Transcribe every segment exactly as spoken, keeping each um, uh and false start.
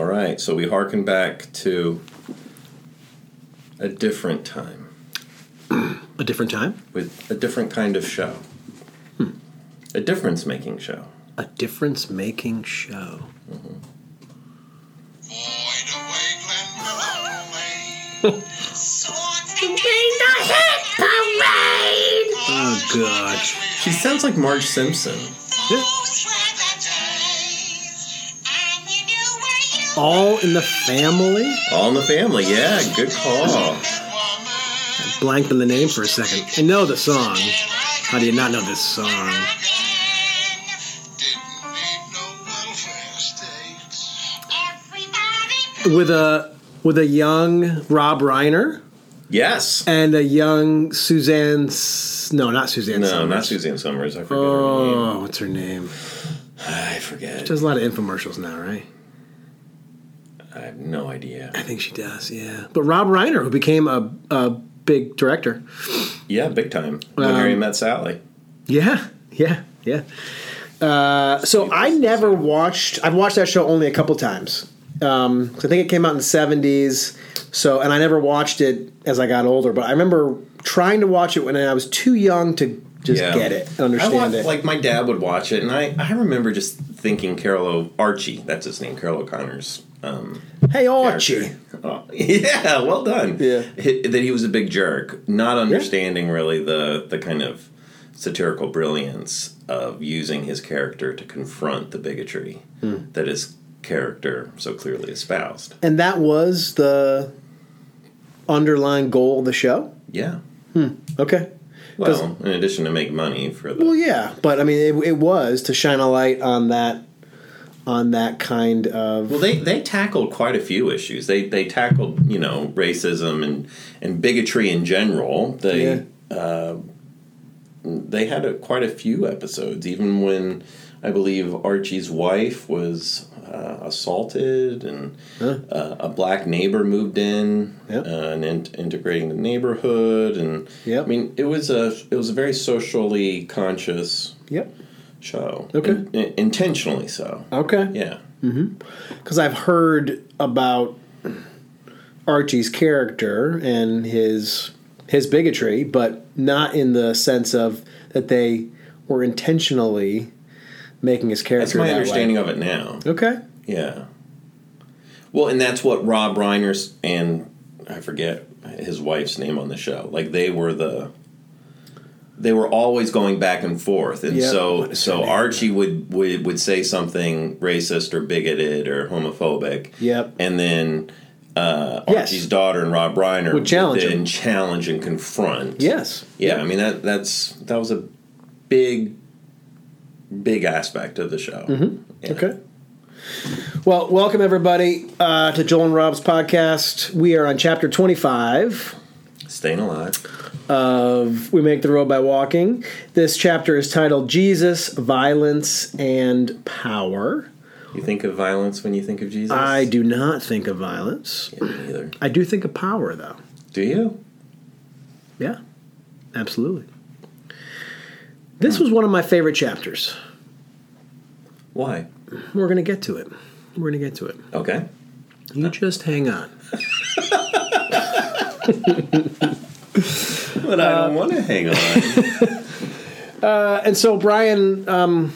All right, so we hearken back to a different time. A different time? With a different kind of show. Hmm. A difference-making show. A difference-making show. Mm-hmm. Oh, God. She sounds like Marge Simpson. Yeah. All in the Family? All in the Family, yeah. Good call. I blanked on the name for a second. I know the song. How do you not know this song? With a with a young Rob Reiner. Yes. And a young Suzanne... No, not Suzanne no, Summers. No, not Suzanne Summers. I forget oh, her name. Oh, what's her name? I forget. She does a lot of infomercials now, right? I have no idea. I think she does, yeah. But Rob Reiner, who became a, a big director. Yeah, big time. When um, Harry Met Sally. Yeah, yeah, yeah. Uh, so I never watched... I've watched that show only a couple times. Um, I think it came out in the seventies. So, and I never watched it as I got older, but I remember trying to watch it when I was too young to just yeah. get it, understand I watched, it. Like, my dad would watch it, and I, I remember just thinking Carol o- Archie, that's his name, Carol O'Connor's. Um, hey, Archie. Oh, yeah, well done. Yeah. H- that he was a big jerk, not understanding yeah. really the, the kind of satirical brilliance of using his character to confront the bigotry mm. that his character so clearly espoused. And that was the... underlying goal of the show? Yeah. Hmm. Okay. Well, in addition to make money for the... Well, yeah. But, I mean, it, it was to shine a light on that on that kind of... Well, they, they tackled quite a few issues. They they tackled, you know, racism and, and bigotry in general. They, yeah. uh, they had a, quite a few episodes, even when, I believe, Archie's wife was... Uh, assaulted and huh. uh, a black neighbor moved in yep. uh, and in- integrating the neighborhood and yep. I mean it was a it was a very socially conscious yep. show. Okay. In- in- intentionally so. Okay. Yeah. Mm-hmm. Because I've heard about Archie's character and his his bigotry, but not in the sense of that they were intentionally making his character. That's my that understanding way. Of it now. Okay. Yeah. Well, and that's what Rob Reiner's and I forget his wife's name on the show. Like they were the, they were always going back and forth, and yep. so so Archie would, would would say something racist or bigoted or homophobic. Yep. And then uh, Archie's yes. daughter and Rob Reiner would challenge and challenge and confront. Yes. Yeah. Yep. I mean that that's that was a big. Big aspect of the show. Mm-hmm. Yeah. Okay. Well, welcome everybody uh, to Joel and Rob's podcast. We are on chapter twenty-five. Staying alive. Of We Make the Road by Walking. This chapter is titled Jesus, Violence, and Power. You think of violence when you think of Jesus? I do not think of violence. Yeah, me either. I do think of power, though. Do you? Yeah, absolutely. This was one of my favorite chapters. Why? We're going to get to it. We're going to get to it. Okay. You uh. just hang on. But I don't uh, want to hang on. uh, and so Brian um,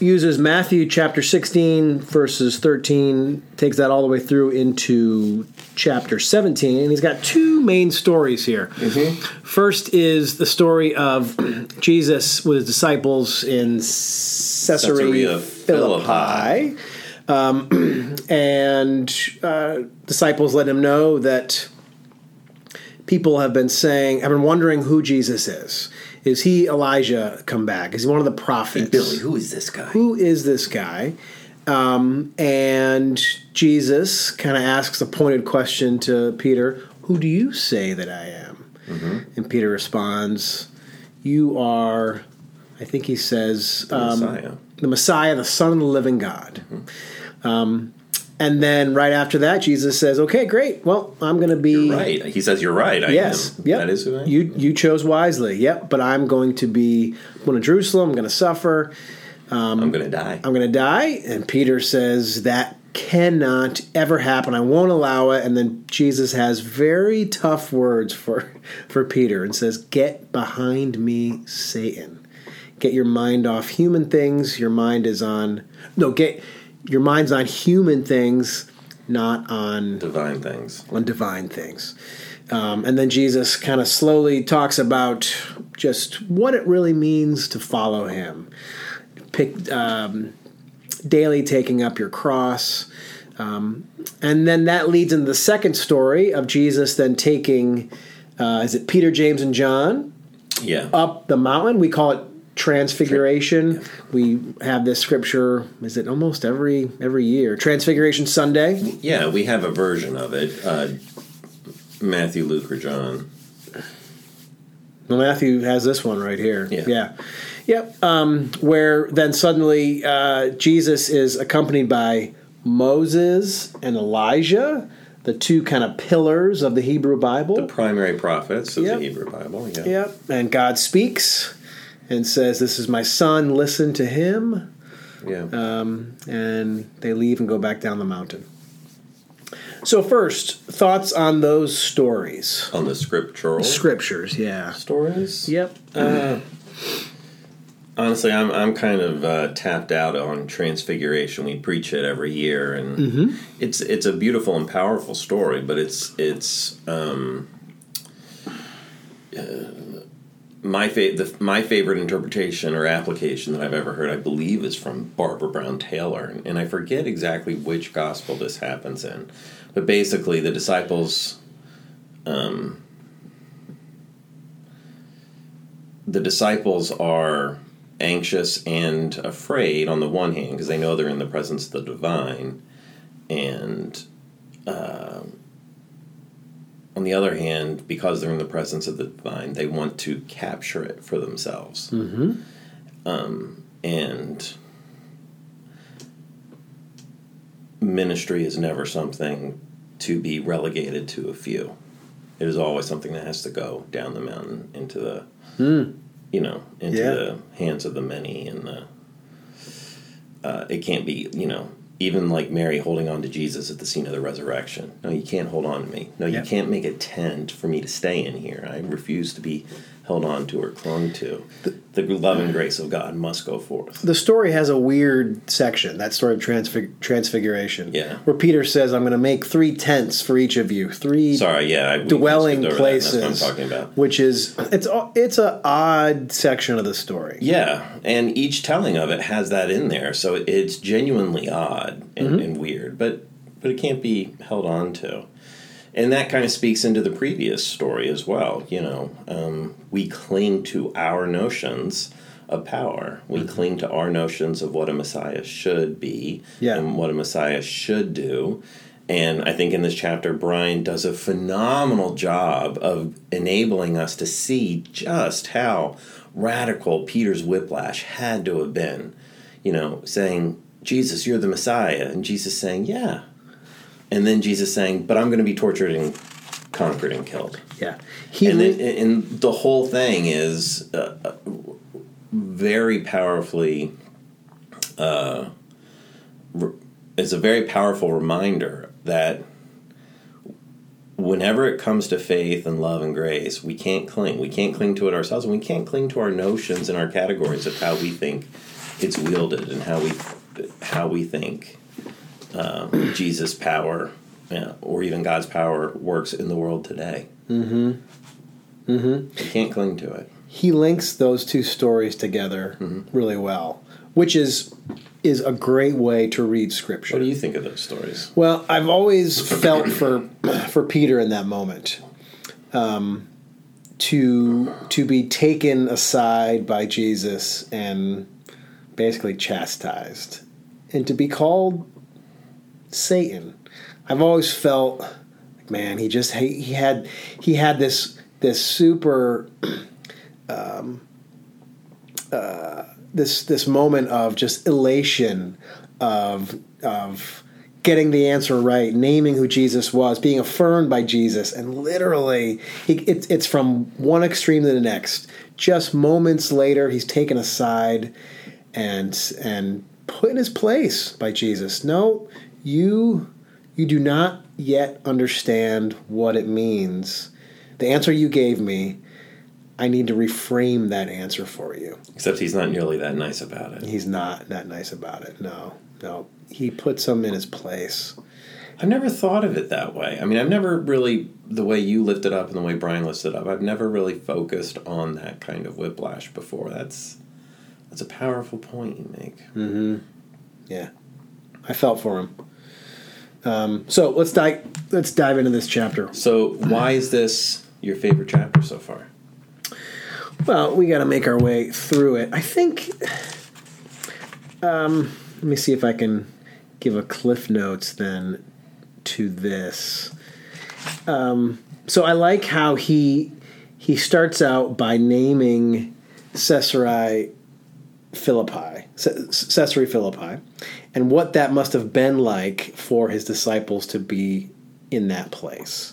uses Matthew chapter sixteen, verses thirteen, takes that all the way through into chapter seventeen, and he's got two main stories here. Mm-hmm. First is the story of Jesus with his disciples in Caesarea, Caesarea Philippi, Philippi. Um, and uh, disciples let him know that people have been saying, have been wondering who Jesus is. Is he Elijah come back? Is he one of the prophets? Hey, Billy, who is this guy? Who is this guy? Um, and Jesus kind of asks a pointed question to Peter, who do you say that I am? Mm-hmm. And Peter responds, you are, I think he says, the, um, Messiah. the Messiah, the Son of the living God. Mm-hmm. Um, and then right after that, Jesus says, okay, great. Well, I'm going to be... You're right. He says, you're right. I yes. Am. Yep. That is who I am. You, you chose wisely. Yep. But I'm going to be, I'm going to Jerusalem. I'm going to suffer. Um, I'm going to die. I'm going to die. And Peter says, that cannot ever happen. I won't allow it. And then Jesus has very tough words for, for Peter and says, "Get behind me, Satan. Get your mind off human things. Your mind is on, no, get your mind's on human things, not on divine things, on divine things." Um, and then Jesus kind of slowly talks about just what it really means to follow him. Pick, um, daily taking up your cross. Um, and then that leads into the second story of Jesus then taking, uh, is it Peter, James, and John? Yeah. Up the mountain. We call it Transfiguration. Yeah. We have this scripture, is it almost every every year? Transfiguration Sunday? Yeah, we have a version of it. Uh, Matthew, Luke, or John. Well, Matthew has this one right here. Yeah. Yeah. Yep, um, where then suddenly uh, Jesus is accompanied by Moses and Elijah, the two kind of pillars of the Hebrew Bible. The primary prophets of yep. the Hebrew Bible, yeah. Yep, and God speaks and says, "This is my son, listen to him." Yeah. Um, and they leave and go back down the mountain. So first, thoughts on those stories. On the scriptural? Scriptures, yeah. Stories? Yep. Uh, Honestly, I'm I'm kind of uh, tapped out on Transfiguration. We preach it every year, and mm-hmm. it's it's a beautiful and powerful story. But it's it's um, uh, my fa- the, my favorite interpretation or application that I've ever heard, I believe, is from Barbara Brown Taylor, and, and I forget exactly which gospel this happens in. But basically, the disciples. Um, the disciples are anxious and afraid on the one hand because they know they're in the presence of the divine, and uh, on the other hand, because they're in the presence of the divine, they want to capture it for themselves. Mm-hmm. Um, and ministry is never something to be relegated to a few. It is always something that has to go down the mountain into the mm. you know, into yeah. the hands of the many, and the, uh, it can't be, you know, even like Mary holding on to Jesus at the scene of the resurrection. No, you can't hold on to me. No, yeah. you can't make a tent for me to stay in here. I refuse to be held on to or clung to. The, the love and grace of God must go forth. The story has a weird section, that story of transfig- transfiguration, yeah. where Peter says, "I'm going to make three tents for each of you, three Sorry, yeah, I, dwelling places," that's what I'm talking about. Which is, it's it's an odd section of the story. Yeah, and each telling of it has that in there, so it's genuinely odd and, mm-hmm. and weird, but but it can't be held on to. And that kind of speaks into the previous story as well. You know, um, we cling to our notions of power. We mm-hmm. cling to our notions of what a Messiah should be yeah. and what a Messiah should do. And I think in this chapter, Brian does a phenomenal job of enabling us to see just how radical Peter's whiplash had to have been. You know, saying, "Jesus, you're the Messiah." And Jesus saying, "Yeah." And then Jesus saying, "But I'm going to be tortured and conquered and killed." Yeah. He and, then, and the whole thing is uh, very powerfully, uh, it's a very powerful reminder that whenever it comes to faith and love and grace, we can't cling. We can't cling to it ourselves, and we can't cling to our notions and our categories of how we think it's wielded and how we how we think. Um, Jesus' power, you know, or even God's power works in the world today. Mm-hmm. Mm-hmm. You can't cling to it. He links those two stories together mm-hmm. really well, which is is a great way to read Scripture. What do you think of those stories? Well, I've always felt for for Peter in that moment, um, to to be taken aside by Jesus and basically chastised, and to be called Satan. I've always felt like, man, he just he, he had he had this this super um, uh, this this moment of just elation of of getting the answer right, naming who Jesus was, being affirmed by Jesus, and literally he, it, it's from one extreme to the next. Just moments later, he's taken aside and and put in his place by Jesus. No. you you do not yet understand what it means. The answer you gave me, I need to reframe that answer for you. Except he's not nearly that nice about it. He's not that nice about it, no. No, he puts him in his place. I've never thought of it that way. I mean, I've never really, the way you lift it up and the way Brian lifts it up, I've never really focused on that kind of whiplash before. That's that's a powerful point you make. Mm-hmm. Yeah. I felt for him. Um, so let's dive, let's dive into this chapter. So why is this your favorite chapter so far? Well, we got to make our way through it. I think, um, let me see if I can give a Cliff Notes then to this. Um, so I like how he he starts out by naming Caesarea Philippi, Caesarea Philippi, and what that must have been like for his disciples to be in that place.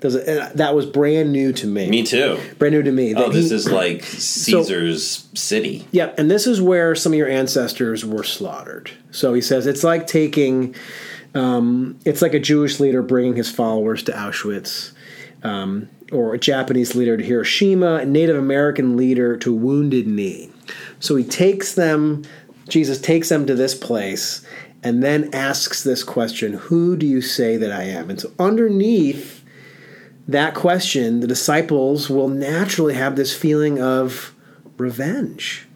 Does it, that was brand new to me. Me too. Brand new to me. Oh, he, this is like Caesar's so, city. Yep, yeah, and this is where some of your ancestors were slaughtered. So he says it's like taking, um, it's like a Jewish leader bringing his followers to Auschwitz, um, or a Japanese leader to Hiroshima, a Native American leader to Wounded Knee. So he takes them, Jesus takes them to this place, and then asks this question, who do you say that I am? And so underneath that question, the disciples will naturally have this feeling of revenge,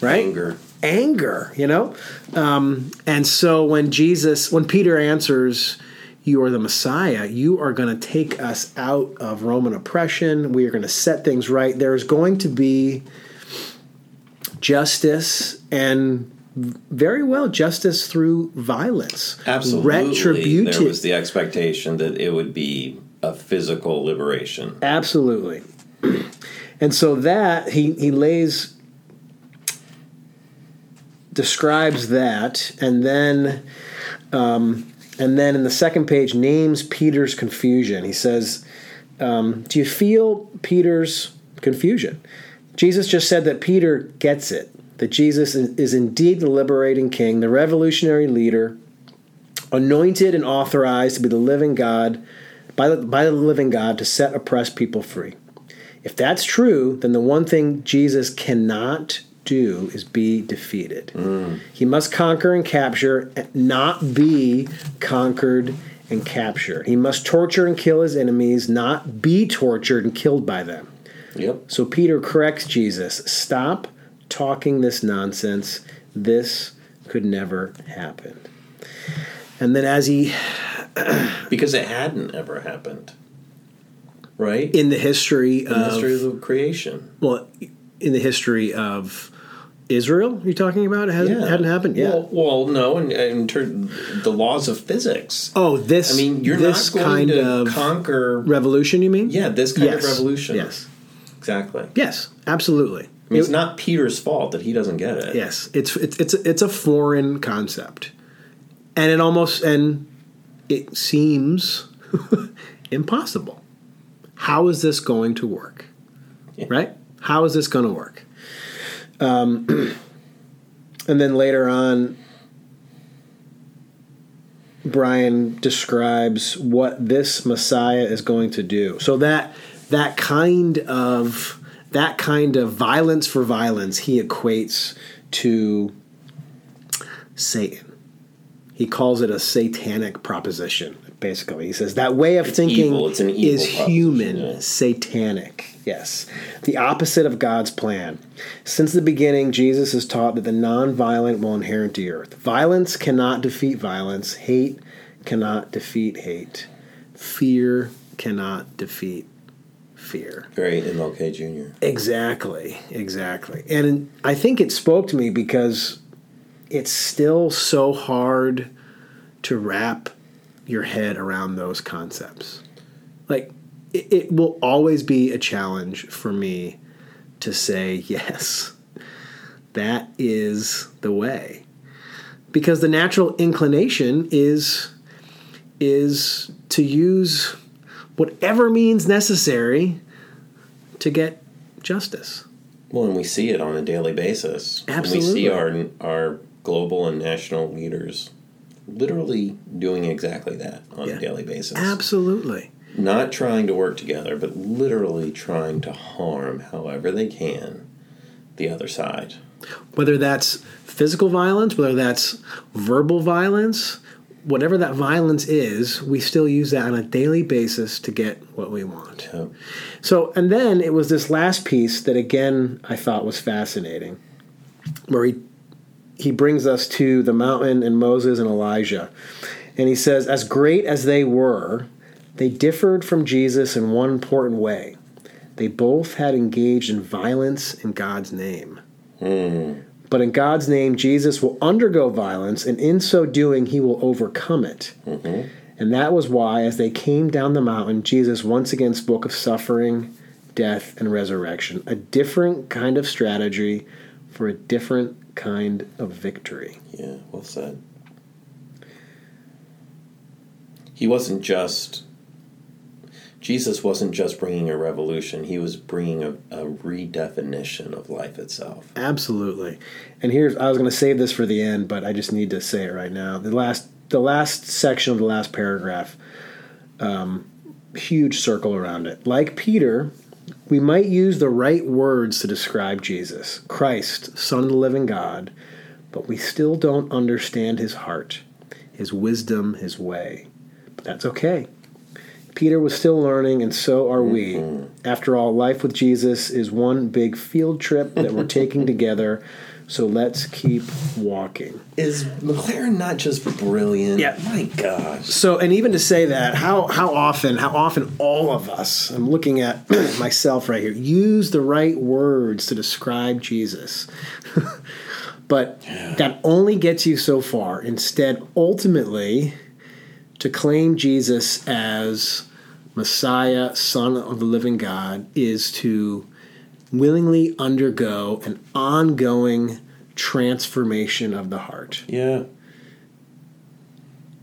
right? Anger. Anger, you know? Um, and so when Jesus, when Peter answers, you are the Messiah, you are going to take us out of Roman oppression. We are going to set things right. There's going to be justice, and very well justice through violence. Absolutely. Retributive. There was the expectation that it would be a physical liberation. Absolutely. And so that, he, he lays, describes that, and then um, and then in the second page, names Peter's confusion. He says, um, do you feel Peter's confusion? Jesus just said that Peter gets it, that Jesus is indeed the liberating king, the revolutionary leader, anointed and authorized to be the living God, By the, by the living God to set oppressed people free. If that's true, then the one thing Jesus cannot do is be defeated. Mm. He must conquer and capture, not be conquered and captured. He must torture and kill his enemies, not be tortured and killed by them. Yep. So Peter corrects Jesus. Stop talking this nonsense. This could never happen. And then as he... because it hadn't ever happened, right? In the history in of... the history of creation. Well, in the history of Israel, you're talking about? It hasn't, yeah. hadn't happened yet? Well, well no, in, in turn, the laws of physics. Oh, this I mean, you're this not going kind to of conquer... revolution, you mean? Yeah, this kind yes. of revolution. Yes, exactly. Yes, absolutely. I mean, it's it, not Peter's fault that he doesn't get it. Yes, it's it's it's a, it's a foreign concept. And it almost... and. It seems impossible. How is this going to work? Yeah. Right? How is this going to work? Um, and then later on, Brian describes what this Messiah is going to do. So that that kind of that kind of violence for violence, he equates to Satan. He calls it a satanic proposition, basically. He says that way of it's thinking is human, yeah. satanic. Yes. The opposite of God's plan. Since the beginning, Jesus has taught that the nonviolent will inherit the earth. Violence cannot defeat violence. Hate cannot defeat hate. Fear cannot defeat fear. Very M L K Junior Exactly. Exactly. And I think it spoke to me because... it's still so hard to wrap your head around those concepts. Like, it, it will always be a challenge for me to say, yes, that is the way. Because the natural inclination is, is to use whatever means necessary to get justice. Well, and we see it on a daily basis. Absolutely. And we see our... our global and national leaders literally doing exactly that on yeah. a daily basis. Absolutely. Not trying to work together, but literally trying to harm, however they can, the other side. Whether that's physical violence, whether that's verbal violence, whatever that violence is, we still use that on a daily basis to get what we want. Yeah. So, and then it was this last piece that, again, I thought was fascinating, where he, he brings us to the mountain and Moses and Elijah. And he says, as great as they were, they differed from Jesus in one important way. They both had engaged in violence in God's name. Mm. But in God's name, Jesus will undergo violence, and in so doing, he will overcome it. Mm-hmm. And that was why, as they came down the mountain, Jesus once again spoke of suffering, death, and resurrection, a different kind of strategy for a different kind of victory. Yeah, well said. He wasn't just... Jesus wasn't just bringing a revolution. He was bringing a, a redefinition of life itself. Absolutely. And here's, I was going to save this for the end, but I just need to say it right now. The last the last section of the last paragraph, um, huge circle around it. Like Peter, we might use the right words to describe Jesus, Christ, Son of the living God, but we still don't understand his heart, his wisdom, his way. But that's okay. Peter was still learning, and so are we. Mm-hmm. After all, life with Jesus is one big field trip that we're taking together, so let's keep walking. Is McLaren not just brilliant? Yeah. My gosh. So, and even to say that, how, how often, how often all of us, I'm looking at myself right here, use the right words to describe Jesus. But yeah. that only gets you so far. Instead, ultimately... to claim Jesus as Messiah, Son of the living God, is to willingly undergo an ongoing transformation of the heart. Yeah.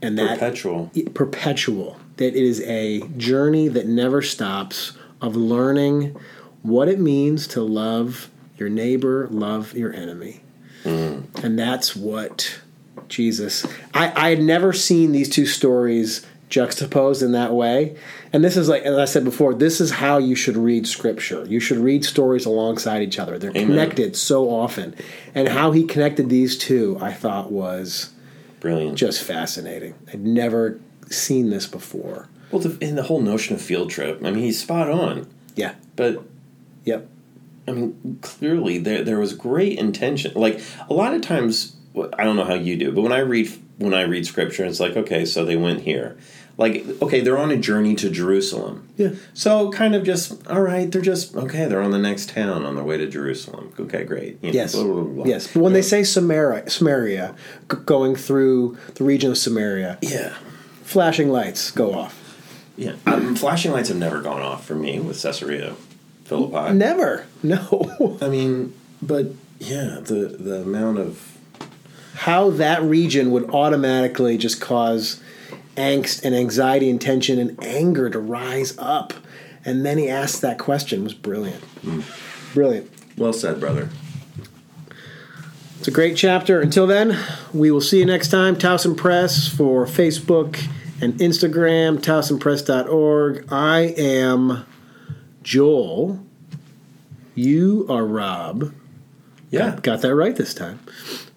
And that perpetual. It, perpetual. That it is a journey that never stops of learning what it means to love your neighbor, love your enemy. Mm. And that's what... Jesus. I, I had never seen these two stories juxtaposed in that way. And this is like, as I said before, this is how you should read Scripture. You should read stories alongside each other. They're Amen. Connected so often. And how he connected these two, I thought, was brilliant, just fascinating. I'd never seen this before. Well, the, and the whole notion of field trip, I mean, he's spot on. Yeah. But... Yep. I mean, clearly there there was great intention. Like, a lot of times... I don't know how you do, but when I read when I read Scripture, it's like, okay, so they went here. Like, okay, they're on a journey to Jerusalem. Yeah. So kind of just, all right, they're just, okay, they're on the next town on their way to Jerusalem. Okay, great. You know, yes. Blah, blah, blah. Yes. But when you they know. Say Samaria, Samaria, g- going through the region of Samaria, yeah, flashing lights go off. Yeah. Um, flashing lights have never gone off for me with Caesarea Philippi. Never. No. I mean, but, yeah, the, the amount of... how that region would automatically just cause angst and anxiety and tension and anger to rise up. And then he asked that question. It was brilliant. Mm. Brilliant. Well said, brother. It's a great chapter. Until then, we will see you next time. Towson Press for Facebook and Instagram, towson press dot org. I am Joel. You are Rob. Yeah. Got, got that right this time.